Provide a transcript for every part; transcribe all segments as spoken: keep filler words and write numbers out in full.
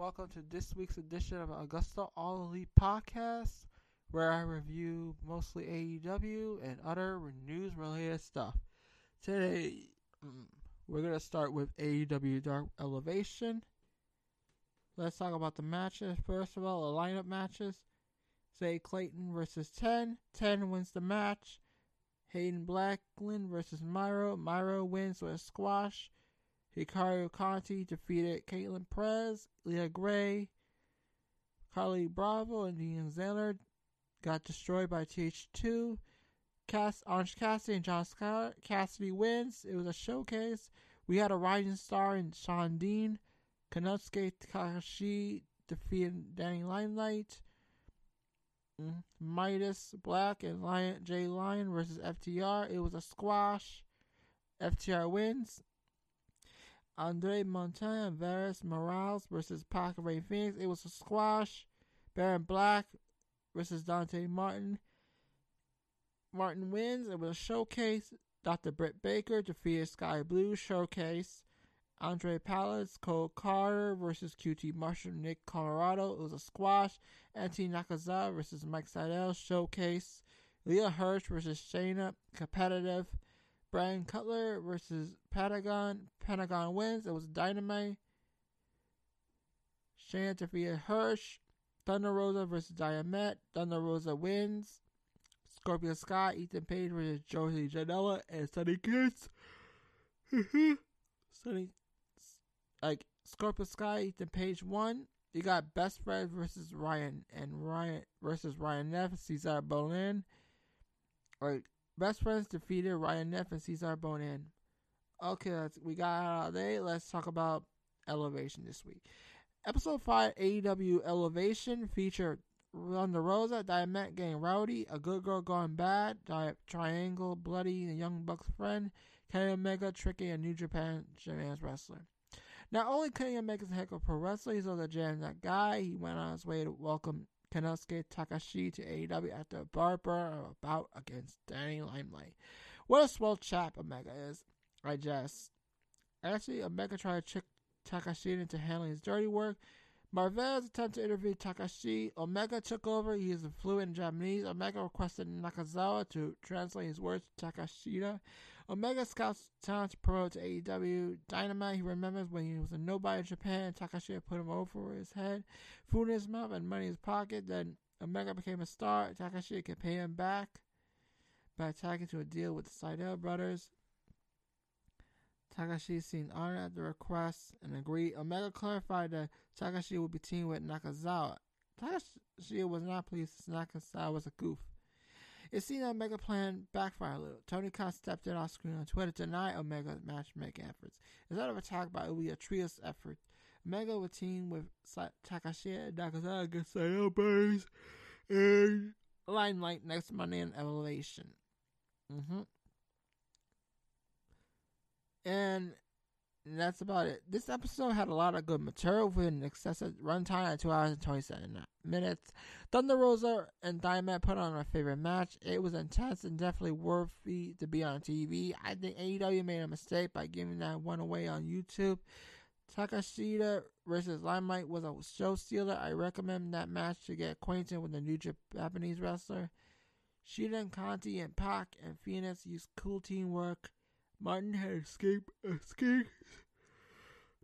Welcome to this week's edition of Augusta All Elite Podcast, where I review mostly A E W and other news-related stuff. Today, we're going to start with A E W Dark Elevation. Let's talk about the matches. First of all, the lineup matches. Say Clayton versus ten. ten wins the match. Hayden Blackland versus Myro. Myro wins with a squash. Hikaru Conti defeated Caitlin Perez, Leah Gray, Carly Bravo, and Dean Zeller got destroyed by T H two. Cass, Orange Cassidy and John Scott. Cassidy wins. It was a showcase. We had a rising star in Sean Dean. Konosuke Takeshita defeated Danny Limelight. Midas Black and Lion, Jay Lyon versus F T R. It was a squash. F T R wins. Andre Montana and Varys Morales versus Pac and Ray Phoenix. It was a squash. Baron Black versus Dante Martin. Martin wins. It was a showcase. Doctor Britt Baker defeated Sky Blue. Showcase. Andre Palace, Cole Carter versus Q T Mushroom, Nick Colorado. It was a squash. Antti Nakazawa versus Mike Sydal. Showcase. Leah Hirsch versus Shayna. Competitive. Brian Cutler versus Pentagon. Pentagon wins. It was Dynamite. Shayna defeated Hirsch. Thunder Rosa versus Diamette. Thunder Rosa wins. Scorpio Sky, Ethan Page versus Josie Janela and Sunny Kiss. Sunny, like Scorpio Sky, Ethan Page won. You got Best Friend versus Ryan and Ryan versus Ryan Neff, Cesar Bonin. Like. Best Friends defeated Ryan Neff and Cesar Bonin. Okay, let's, we got out of there. Let's talk about Elevation this week. Episode five, A E W Elevation, featured Ronda Rousey, Diamante getting rowdy, A Good Girl Gone Bad, Di- Triangle, Bloody, The Young Bucks' friend, Kenny Omega, Tricky, and New Japan, Japan's wrestler. Not only Kenny Omega's a heck of a pro wrestler, he's also a jam that guy. He went on his way to welcome Konosuke Takeshita to A E W after a barbar bout against Danny Limelight. What a swell chap Omega is, I guess. Actually, Omega tried to trick Takeshita into handling his dirty work. Marvel's attempt to interview Takeshita, Omega took over. He is fluent in Japanese. Omega requested Nakazawa to translate his words to Takeshita. Omega scouts talent to promote to A E W Dynamite. He remembers when he was a nobody in Japan. Takeshita put him over his head, food in his mouth, and money in his pocket. Then Omega became a star. Takeshita could pay him back by attacking to a deal with the Saito Brothers. Takeshita seemed honored at the request and agreed. Omega clarified that Takeshita would be teamed with Nakazawa. Takeshita was not pleased since Nakazawa was a goof. It seemed that Omega plan backfired a little. Tony Khan stepped in off screen on Twitter to deny Omega's matchmaking efforts. Instead of attack by it would be a trio's effort. Omega would team with Takeshita, Nakazawa against Saito Brothers and Limelight next Monday in Elevation. Mm-hmm. And that's about it. This episode had a lot of good material with an excessive runtime at two hours and twenty-seven minutes. Thunder Rosa and Diamante put on our favorite match. It was intense and definitely worthy to be on T V. I think A E W made a mistake by giving that one away on YouTube. Takeshita versus Limelight was a show stealer. I recommend that match to get acquainted with the new Japanese wrestler. Shida and Conti and Pac and Phoenix used cool teamwork. Martin had escaped escape.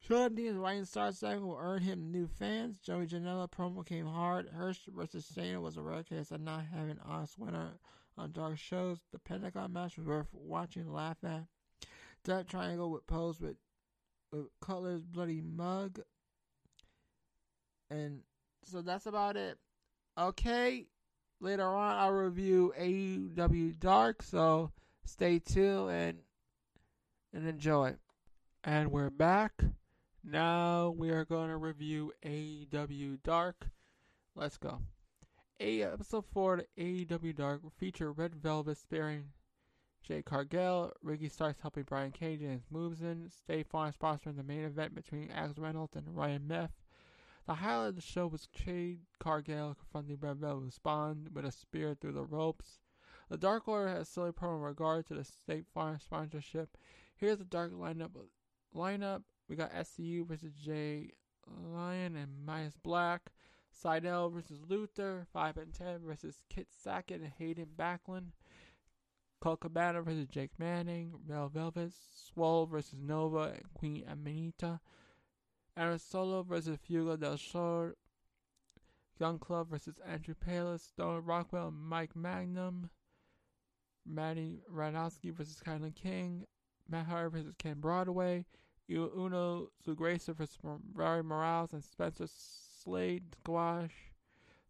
Sean Dean's Rising Star segment will earn him new fans. Joey Janela promo came hard. Hirsch versus Shayna was a rare case of not having an honest winner on dark shows. The Pentagon match was worth watching and laugh at. Death Triangle would pose with, with Cutler's bloody mug. And so that's about it. Okay, later on I'll review A E W Dark, so stay tuned and And enjoy. And we're back. Now we are going to review A E W Dark. Let's go. A episode four to A E W Dark featured Red Velvet sparing Jay Cargill. Ricky Starks helping Brian Cage and his moves in. State Farm sponsoring the main event between Axe Reynolds and Ryan Neff. The highlight of the show was Jay Cargill confronting Red Velvet, who spawned with a spear through the ropes. The Dark Order had a silly promo in regard to the State Farm sponsorship. Here's the dark lineup. Lineup. We got S C U versus Jay Lyon and Minus Black. Seidel versus Luther. five and ten versus Kit Sackett and Hayden Backlund. Colt Cabana versus Jake Manning. Mel Velvet. Swole versus Nova and Queen Amanita. Aaron Solo versus Fuego del Sol. Young Club versus Andrew Palis. Don Rockwell and Mike Magnum. Manny Ranowski versus Kylan King. Matt Hardy versus Ken Broadway. Uno Sugracia versus Barry Morales and Spencer Slade Squash.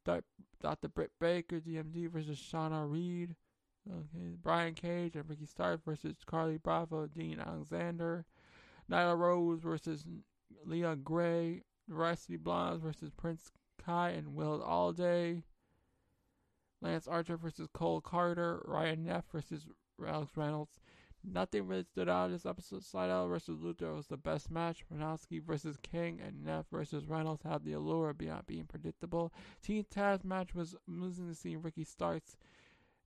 Doctor Britt Baker, D M D versus Shauna Reed. Okay. Brian Cage and Ricky Stark versus Carly Bravo, Dean Alexander. Nyla Rose versus Leon Gray. The Varsity Blondes versus Prince Kai and Will Allday. Lance Archer versus Cole Carter. Ryan Neff versus Alex Reynolds. Nothing really stood out this episode. Seidel versus Luther was the best match. Ranowski versus King and Neff versus Reynolds had the allure beyond being predictable. Team Taz match was amusing to see Ricky Starks.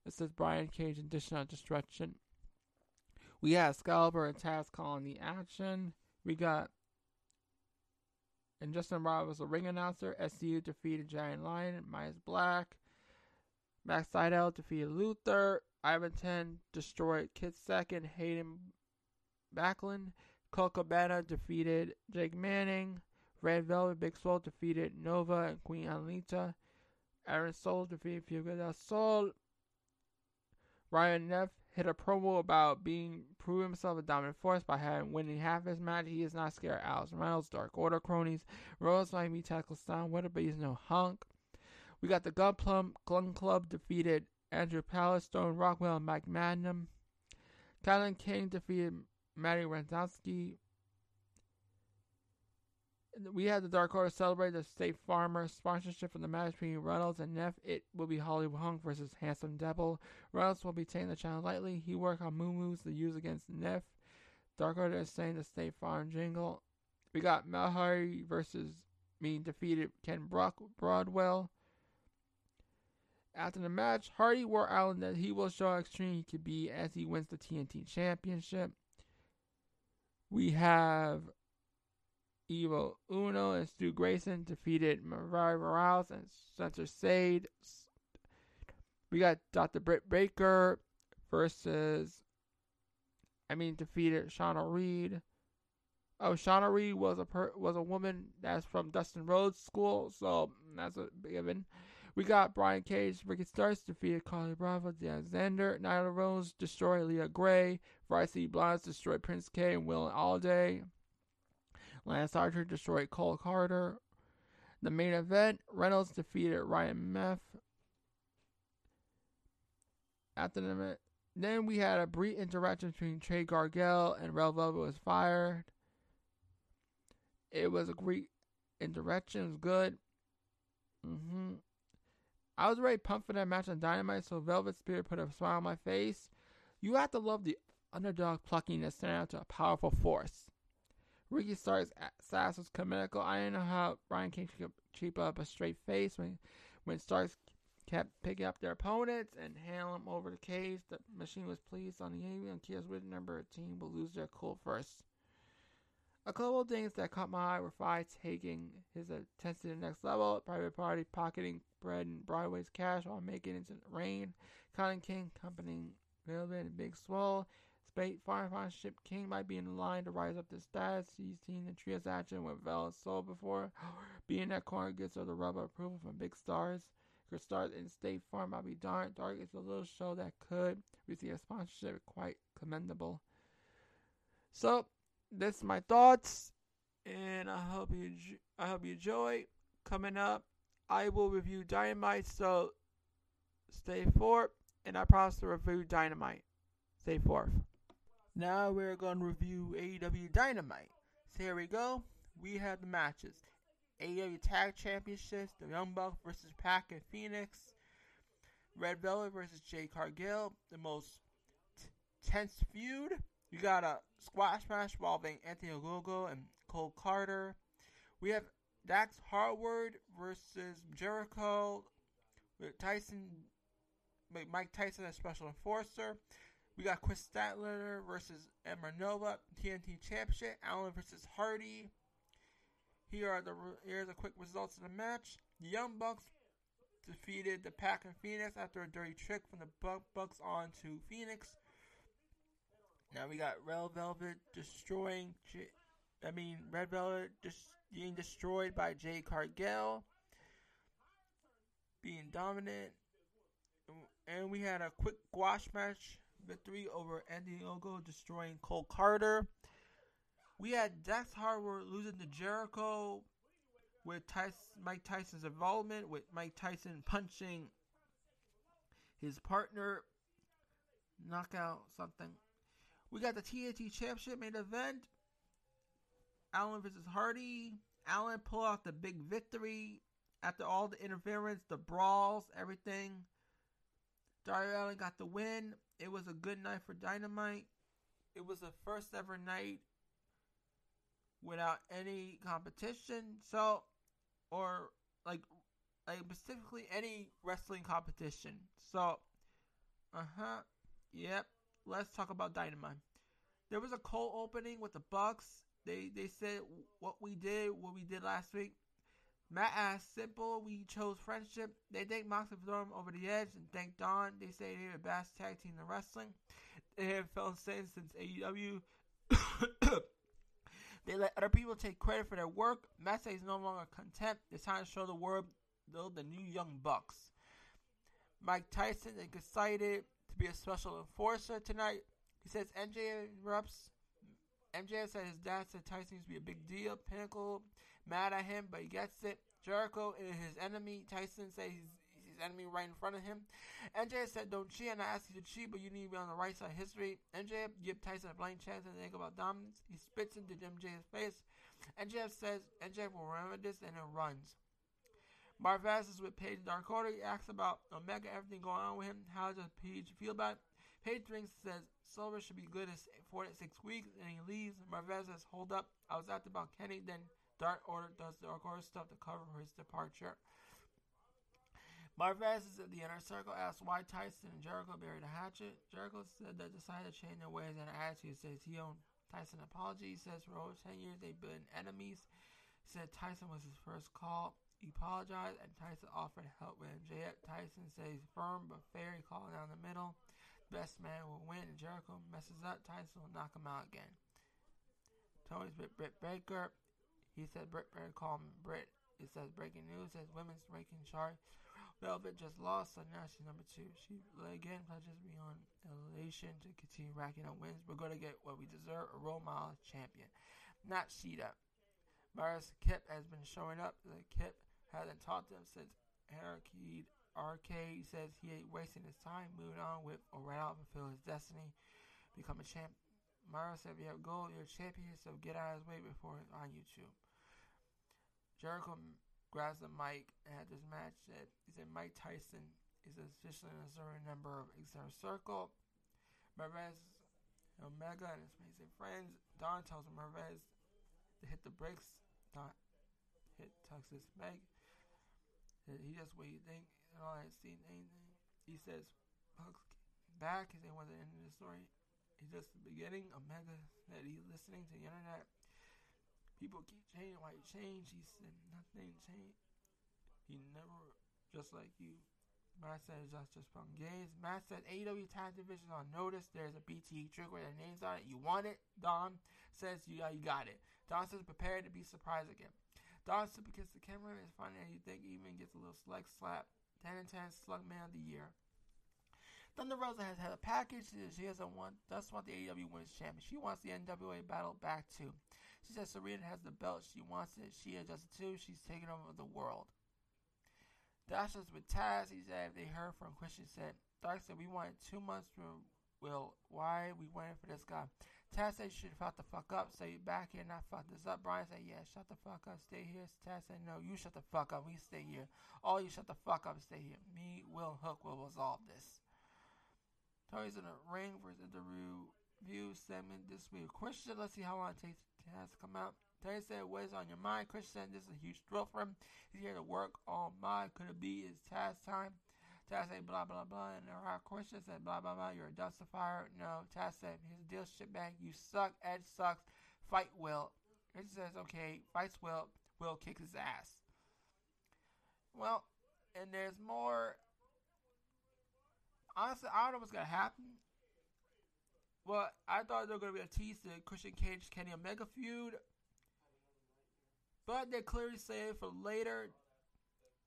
It says Brian Cage and dishing out destruction. We had Excalibur and Taz calling the action. We got... And Justin Roberts was a ring announcer. S C U defeated Giant Lion and Myers Black. Max Seidel defeated Luther. Ivan Ten destroyed Kid Second, Hayden Backlund. Colt Cabana defeated Jake Manning. Red Velvet Big Soul defeated Nova and Queen Alita. Aaron Soul defeated Fuego del Sol. Ryan Neff hit a promo about being proving himself a dominant force by having winning half his match. He is not scared of Alex Reynolds, Dark Order cronies. Rose might be tackled down, whatever, but he's no hunk. We got the Gun Plum Gun Club defeated Andrew Palis, Stone Rockwell, and Mike Magnum. Kylan King defeated Matty Ranzowski. We had the Dark Order celebrate the State Farmer sponsorship from the match between Reynolds and Neff. It will be Hollywood Hunk versus Handsome Devil. Reynolds will be taking the challenge lightly. He worked on Moo Moos to use against Neff. Dark Order is saying the State Farm jingle. We got Mel Hardy versus being defeated Ken Brock Broadwell. After the match, Hardy wore Allen that he will show how extreme he could be as he wins the T N T Championship. We have Evil Uno and Stu Grayson defeated Marai Morales and Spencer Sade. We got Doctor Britt Baker versus, I mean, defeated Shauna Reed. Oh, Shauna Reed was a per, was a woman that's from Dustin Rhodes School, so that's a given. We got Brian Cage, Ricky Starks defeated Carly Bravo, D'Alexander. Nyla Rose destroyed Leah Gray. Varsity Blondes destroyed Prince K and Will Allday. Lance Archer destroyed Cole Carter. The main event, Reynolds defeated Ryan Neff. After the event, then we had a brief interaction between Trey Gargel and Red Velvet was fired. It was a great interaction. It was good. Mm-hmm. I was really pumped for that match on Dynamite, so Velvet Spirit put a smile on my face. You have to love the underdog plucking that stand out to a powerful force. Ricky Stark's sass was comical. I didn't know how Brian Cage could keep up a straight face when, when Starks kept picking up their opponents and handling them over the cage. The machine was pleased on the evening, and Kia's with number eighteen will lose their cool first. A couple of things that caught my eye were Fi taking his attempts to the next level, Private Party pocketing bread and Broadway's cash while making it into the rain, Colin King accompanying Velvet and Big Swole, Spate Farm Ship King might be in line to rise up to status. He's seen the trio's action with Vel and Soul before. Being that corner gets her the rub of approval from Big Stars. Her stars in State Farm, I'll be darned. Dark is a little show that could receive a sponsorship, quite commendable. So that's my thoughts, and I hope you I hope you enjoy. Coming up, I will review Dynamite, so stay forth, and I promise to review Dynamite. Stay forth. Now we're going to review A E W Dynamite. So here we go. We have the matches. A E W Tag Championships, the Young Bucks versus Pac and Phoenix. Red Velvet versus Jay Cargill, the most t- tense feud. You got a squash match involving Anthony Ogogo and Cole Carter. We have Dax Harwood versus Jericho with Tyson, Mike Tyson as special enforcer. We got Chris Statlander versus Emmer Nova, T N T Championship, Allen versus Hardy. Here are the here's a quick results of the match. The Young Bucks defeated the Pack and Phoenix after a dirty trick from the Bucks on to Phoenix. Now we got Red Velvet destroying. J- I mean, Red Velvet just being destroyed by Jay Cargill, being dominant. And we had a quick gouache match victory over Andy Ogo, destroying Cole Carter. We had Dax Harwood losing to Jericho with Tyson, Mike Tyson's involvement, with Mike Tyson punching his partner, knockout something. We got the T N T Championship main event. Allen versus Hardy. Allen pulled out the big victory after all the interference, the brawls, everything. Darby Allin got the win. It was a good night for Dynamite. It was the first ever night without any competition. So, or like, like specifically any wrestling competition. So, uh-huh. Yep. Let's talk about Dynamite. There was a cold opening with the Bucks. They they said what we did, what we did last week. Matt asked, simple, we chose friendship. They thank Moxley for throwing him over the edge and thank Don. They say they're the best tag team in wrestling. They have felt insane since A E W. They let other people take credit for their work. Matt says he's no longer content. It's time to show the world the new Young Bucks. Mike Tyson is excited to be a special enforcer tonight. He says M J interrupts. M J said his dad said Tyson used to be a big deal. Pinnacle mad at him, but he gets it. Jericho is his enemy. Tyson says he's, he's his enemy right in front of him. M J said, don't cheat, and I asked you to cheat, but you need to be on the right side of history. M J give Tyson a blank chance and think about dominance. He spits into M J's face. M J says M J will remember this, and it runs. Marvez is with Paige Dark Order. He asks about Omega, everything going on with him. How does Paige feel about it? Paige drinks, says Silver should be good as four to six weeks, and he leaves. Marvez says, hold up, I was out about Kenny. Then Dark Order does Dark Order stuff to cover for his departure. Marvez is at the inner circle, asks why Tyson and Jericho buried a hatchet. Jericho said they decided to change their ways and attitude. Says he owed Tyson an apology. He says for over ten years they've been enemies. He said Tyson was his first call. He apologized, and Tyson offered help with M J F. Tyson says firm but fair. He called down the middle. Best man will win, and Jericho messes up. Tyson will knock him out again. Tony's with Britt Baker. He said Britt Baker called him Britt. It says breaking news. Says women's ranking chart. Velvet just lost, so now she's number two. She again pledges beyond elation to continue racking up wins. We're going to get what we deserve, a role model champion. Not Sheeta. Myers Kip has been showing up. Kip hasn't talked to him since Hurricane Arcade. Says he ain't wasting his time. Moving on with or right out, fulfill his destiny, become a champ. Myers said, if you have gold, you're a champion, so get out of his way before it's on YouTube. Jericho grabs the mic and had this match. Said, he said Mike Tyson is officially in a certain number of external circle. Mervez, Omega, and his amazing friends. Don tells Mervez to hit the brakes. Don hit tucks his mic. He just what you think. And all that seen anything. He says, Bucks back. He said, it wasn't the end of the story. It's just the beginning. Omega said he's listening to the internet. People keep changing. Why you change? He said, nothing changed. He never, just like you. Matt said, that's just fun games. Matt said, A E W Tag Division on notice. There's a B T E trick with their names on it. You want it? Don says, yeah, you got it. Don says, prepare to be surprised again. Don super kissed the camera. It's funny how you think he even gets a little slick slap. ten and ten Slug Man of the Year. Thunder Rosa has had a package. She doesn't want, doesn't want the A E W Women's Champion. She wants the N W A battle back too. She says Serena has the belt. She wants it. She adjusted too. She's taking over the world. Dasha's with Taz. He said if they heard from Christian, said Dark said we wanted two months from Will. Why we waiting for this guy? Taz said you should have fucked the fuck up. Say you back here and not fuck this up. Brian said yeah, shut the fuck up, stay here. Taz said no, you shut the fuck up, we stay here. All you shut the fuck up, stay here. Me, Will, Hook will resolve this. Tony's in the ring for his interview view segment this week. Christian, let's see how long it takes Taz to come out. Tony said, what is on your mind? Christian said, this is a huge thrill for him. He's here to work all mine. Could it be his Taz time? Taz said, blah, blah, blah. And our Christian said, blah, blah, blah. You're a dustifier. No. Taz said, here's the deal, shitbag. You suck. Ed sucks. Fight Will. Christian says, okay. Fights Will. will kick his ass. Well, and there's more. Honestly, I don't know what's going to happen. Well, I thought there was going to be a tease to Christian Cage, Kenny Omega feud. But they're clearly saying for later.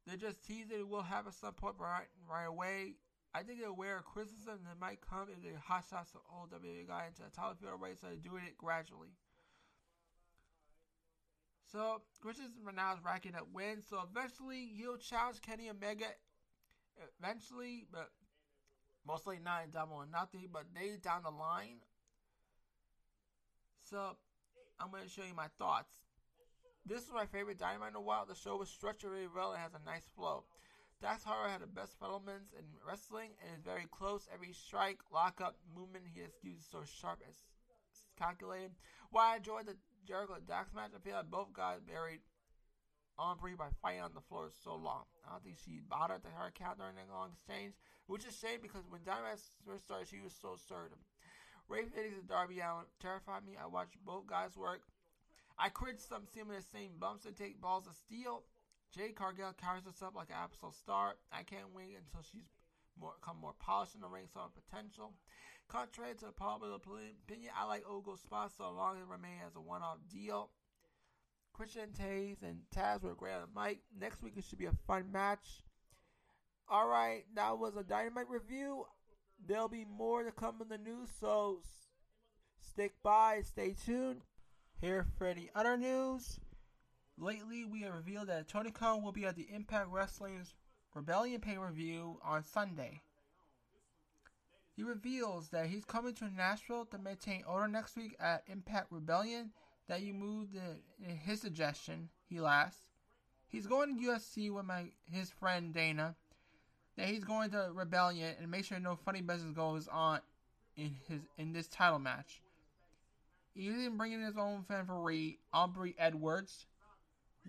They're just teasing it will happen at some point right, right away. I think they're aware of criticism that might come if they hot shots of old W W E guy into a title field already, so they're doing it gradually. So, Christian now is racking up wins, so eventually he'll challenge Kenny Omega. Eventually, but mostly not in Double or Nothing, but they down the line. So, I'm going to show you my thoughts. This is my favorite Dynamite in a while. The show was structured really well and has a nice flow. Dax Harwood had the best elements in wrestling and is very close. Every strike, lockup, movement he has used is so sharp and calculated. While I enjoyed the Jericho Dax match, I feel like both guys buried Aubrey by fighting on the floor so long. I don't think she bothered to her count during that long exchange, which is a shame because when Dynamite first started, she was so certain. Ray Phoenix and Darby Allin terrified me. I watched both guys work. I cringe some seeing the same bumps and take balls of steel. Jade Cargill carries herself like an absolute star. I can't wait until she's more, become more polished in the ring, so her potential. Contrary to the popular opinion, I like Ogo's spot so long as it remains as a one-off deal. Christian Taz and Taz were great on the mic. Next week it should be a fun match. All right, that was a Dynamite review. There'll be more to come in the news, so stick by, stay tuned. Here for the other news. Lately, we have revealed that Tony Khan will be at the Impact Wrestling's Rebellion pay-per-view on Sunday. He reveals that he's coming to Nashville to maintain order next week at Impact Rebellion. That you moved in his suggestion. He laughs. He's going to U S C with my his friend Dana. That he's going to Rebellion and make sure no funny business goes on in his in this title match. He's even bringing his own favorite, Aubrey Edwards,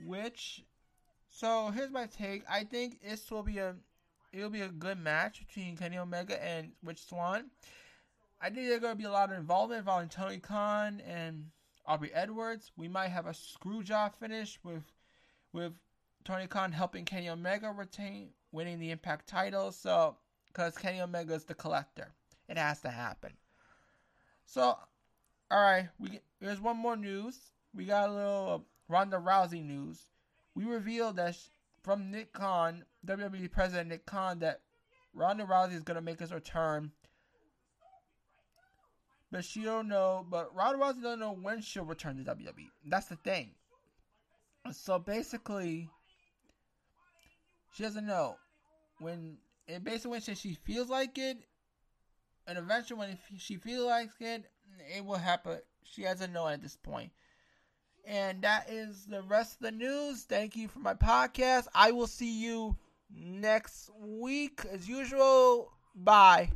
which, so here's my take. I think this will be a, it'll be a good match between Kenny Omega and Rich Swann. I think there's going to be a lot of involvement involving Tony Khan and Aubrey Edwards. We might have a screw job finish with, with Tony Khan helping Kenny Omega retain, winning the Impact title. So, because Kenny Omega is the collector, it has to happen. So. Alright, we there's one more news. We got a little uh, Ronda Rousey news. We revealed that she, from Nick Khan, W W E President Nick Khan, that Ronda Rousey is going to make his return. But she don't know, but Ronda Rousey doesn't know when she'll return to W W E. That's the thing. So basically, she doesn't know. When, and basically when she, she feels like it, and eventually when she feels like it, it will happen. She hasn't known at this point. And that is the rest of the news. Thank you for my podcast. I will see you next week as usual. Bye.